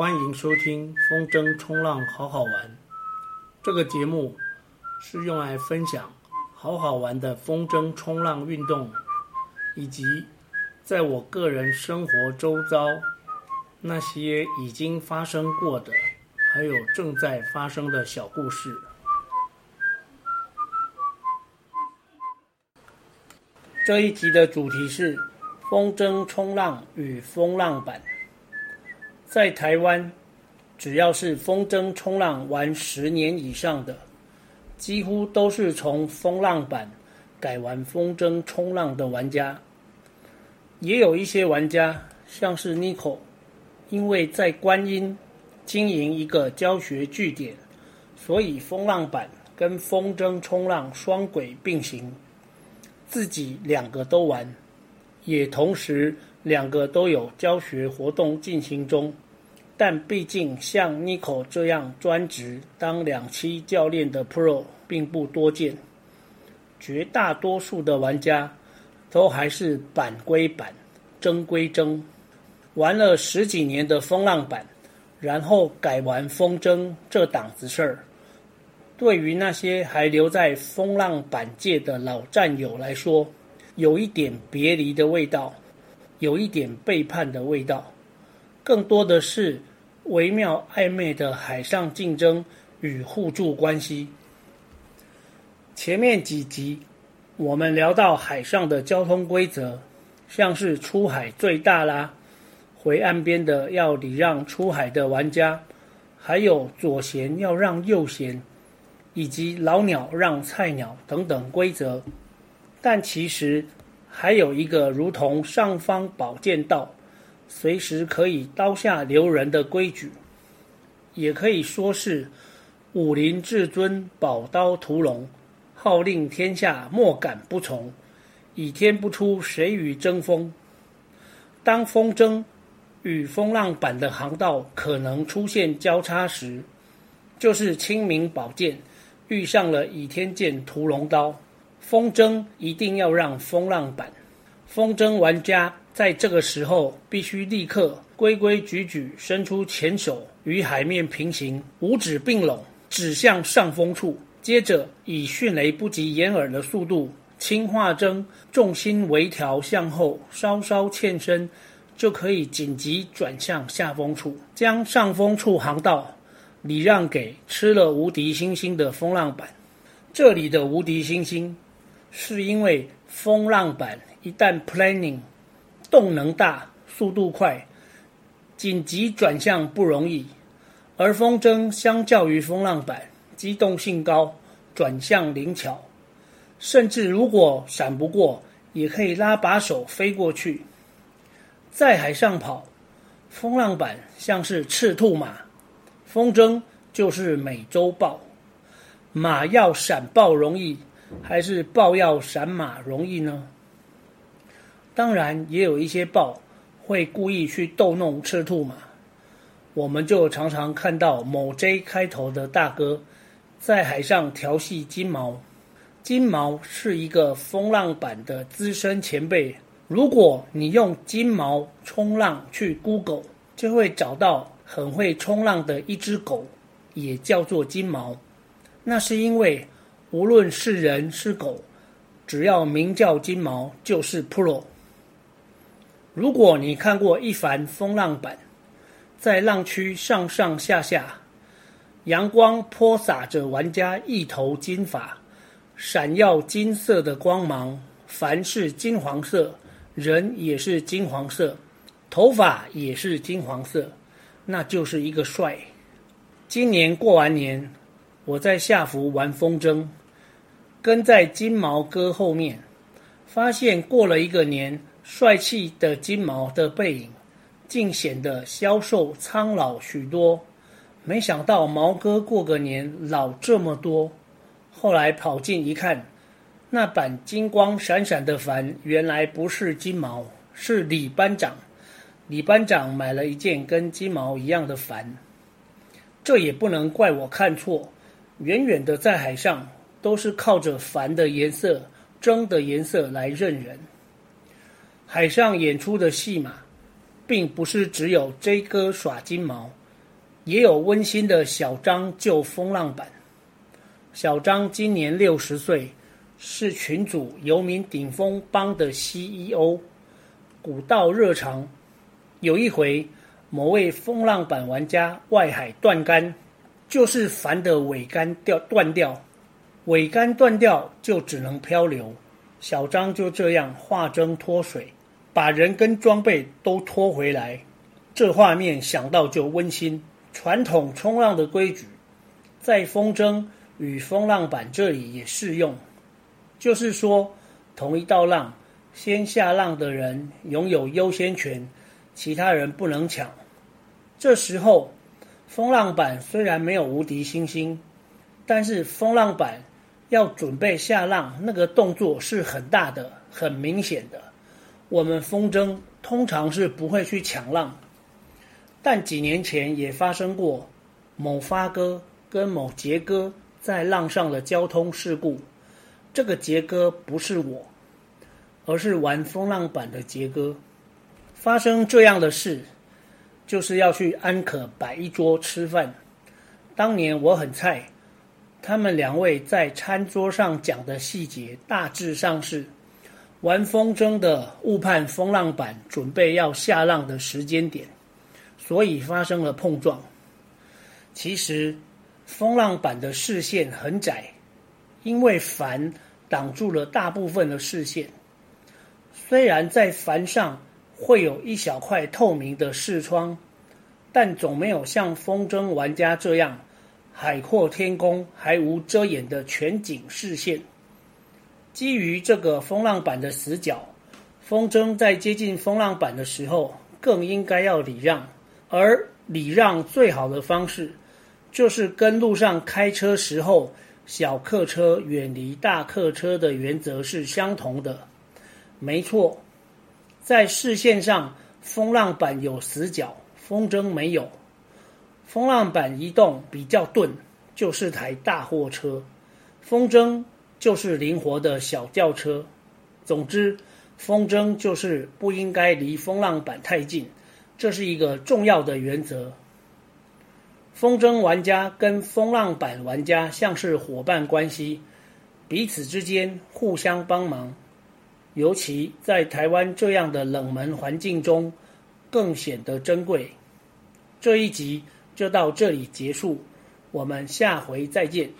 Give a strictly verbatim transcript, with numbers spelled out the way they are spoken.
欢迎收听风筝冲浪好好玩，这个节目是用来分享好好玩的风筝冲浪运动，以及在我个人生活周遭那些已经发生过的还有正在发生的小故事。这一集的主题是风筝冲浪与风浪板。在台湾，只要是风筝冲浪玩十年以上的，几乎都是从风浪板改玩风筝冲浪的玩家。也有一些玩家，像是 Niko， 因为在观音经营一个教学据点，所以风浪板跟风筝冲浪双轨并行，自己两个都玩，也同时两个都有教学活动进行中。但毕竟像 Niko 这样专职当两栖教练的 Pro 并不多见，绝大多数的玩家都还是板归板，筝归筝，玩了十几年的风浪板，然后改玩风筝这档子事儿，对于那些还留在风浪板界的老战友来说，有一点别离的味道，有一点背叛的味道，更多的是微妙暧昧的海上竞争与互助关系。前面几集我们聊到海上的交通规则，像是出海最大啦，回岸边的要礼让出海的玩家，还有左舷要让右舷，以及老鸟让菜鸟等等规则。但其实还有一个如同上方宝剑道，随时可以刀下留人的规矩，也可以说是武林至尊宝刀屠龙，号令天下莫敢不从，倚天不出谁与争锋。当风筝与风浪板的航道可能出现交叉时，就是清明宝剑遇上了倚天剑屠龙刀，风筝一定要让风浪板。风筝玩家在这个时候必须立刻规规矩矩伸出前手，与海面平行，五指并拢指向上风处，接着以迅雷不及掩耳的速度轻化筝，重心微调向后，稍稍欠身就可以紧急转向下风处，将上风处航道礼让给吃了无敌星星的风浪板。这里的无敌星星是因为风浪板一旦 planning 动能大速度快，紧急转向不容易，而风筝相较于风浪板机动性高，转向灵巧，甚至如果闪不过也可以拉把手飞过去。在海上跑，风浪板像是赤兔马，风筝就是美洲豹。马要闪豹容易，还是豹要闪马容易呢？当然也有一些豹会故意去逗弄赤兔马，我们就常常看到某 J 开头的大哥在海上调戏金毛。金毛是一个风浪板的资深前辈，如果你用金毛冲浪去 Google， 就会找到很会冲浪的一只狗，也叫做金毛。那是因为无论是人是狗，只要名叫金毛就是 Pro。 如果你看过一帆风浪板，在浪区上上下下，阳光泼洒着玩家一头金发，闪耀金色的光芒，帆是金黄色，人也是金黄色，头发也是金黄色，那就是一个帅。今年过完年，我在下福玩风筝，跟在金毛哥后面，发现过了一个年，帅气的金毛的背影竟显得消瘦苍老许多。没想到毛哥过个年老这么多，后来跑近一看，那板金光闪闪的帆原来不是金毛，是李班长。李班长买了一件跟金毛一样的帆。这也不能怪我看错，远远的在海上都是靠着帆的颜色、筝的颜色来认人。海上演出的戏码并不是只有 J 哥耍金毛，也有温馨的小张旧风浪版。小张今年六十岁，是群组游民顶峰帮的 C E O。 古道热肠，有一回某位风浪板玩家外海断竿，就是帆的尾竿掉断掉，尾竿断掉就只能漂流。小张就这样化筝脱水，把人跟装备都拖回来，这画面想到就温馨。传统冲浪的规矩在风筝与风浪板这里也适用，就是说同一道浪，先下浪的人拥有优先权，其他人不能抢。这时候风浪板虽然没有无敌星星，但是风浪板要准备下浪，那个动作是很大的，很明显的。我们风筝通常是不会去抢浪，但几年前也发生过某发哥跟某杰哥在浪上的交通事故。这个杰哥不是我，而是玩风浪板的杰哥。发生这样的事，就是要去安可摆一桌吃饭。当年我很菜，他们两位在餐桌上讲的细节大致上是：玩风筝的误判风浪板准备要下浪的时间点，所以发生了碰撞。其实风浪板的视线很窄，因为帆挡住了大部分的视线。虽然在帆上会有一小块透明的视窗，但总没有像风筝玩家这样海阔天空还无遮掩的全景视线。基于这个风浪板的死角，风筝在接近风浪板的时候更应该要礼让，而礼让最好的方式就是跟路上开车时候小客车远离大客车的原则是相同的。没错，在视线上风浪板有死角，风筝没有。风浪板移动比较钝，就是台大货车，风筝就是灵活的小轿车。总之风筝就是不应该离风浪板太近，这是一个重要的原则。风筝玩家跟风浪板玩家像是伙伴关系，彼此之间互相帮忙，尤其在台湾这样的冷门环境中更显得珍贵。这一集就到这里结束，我们下回再见。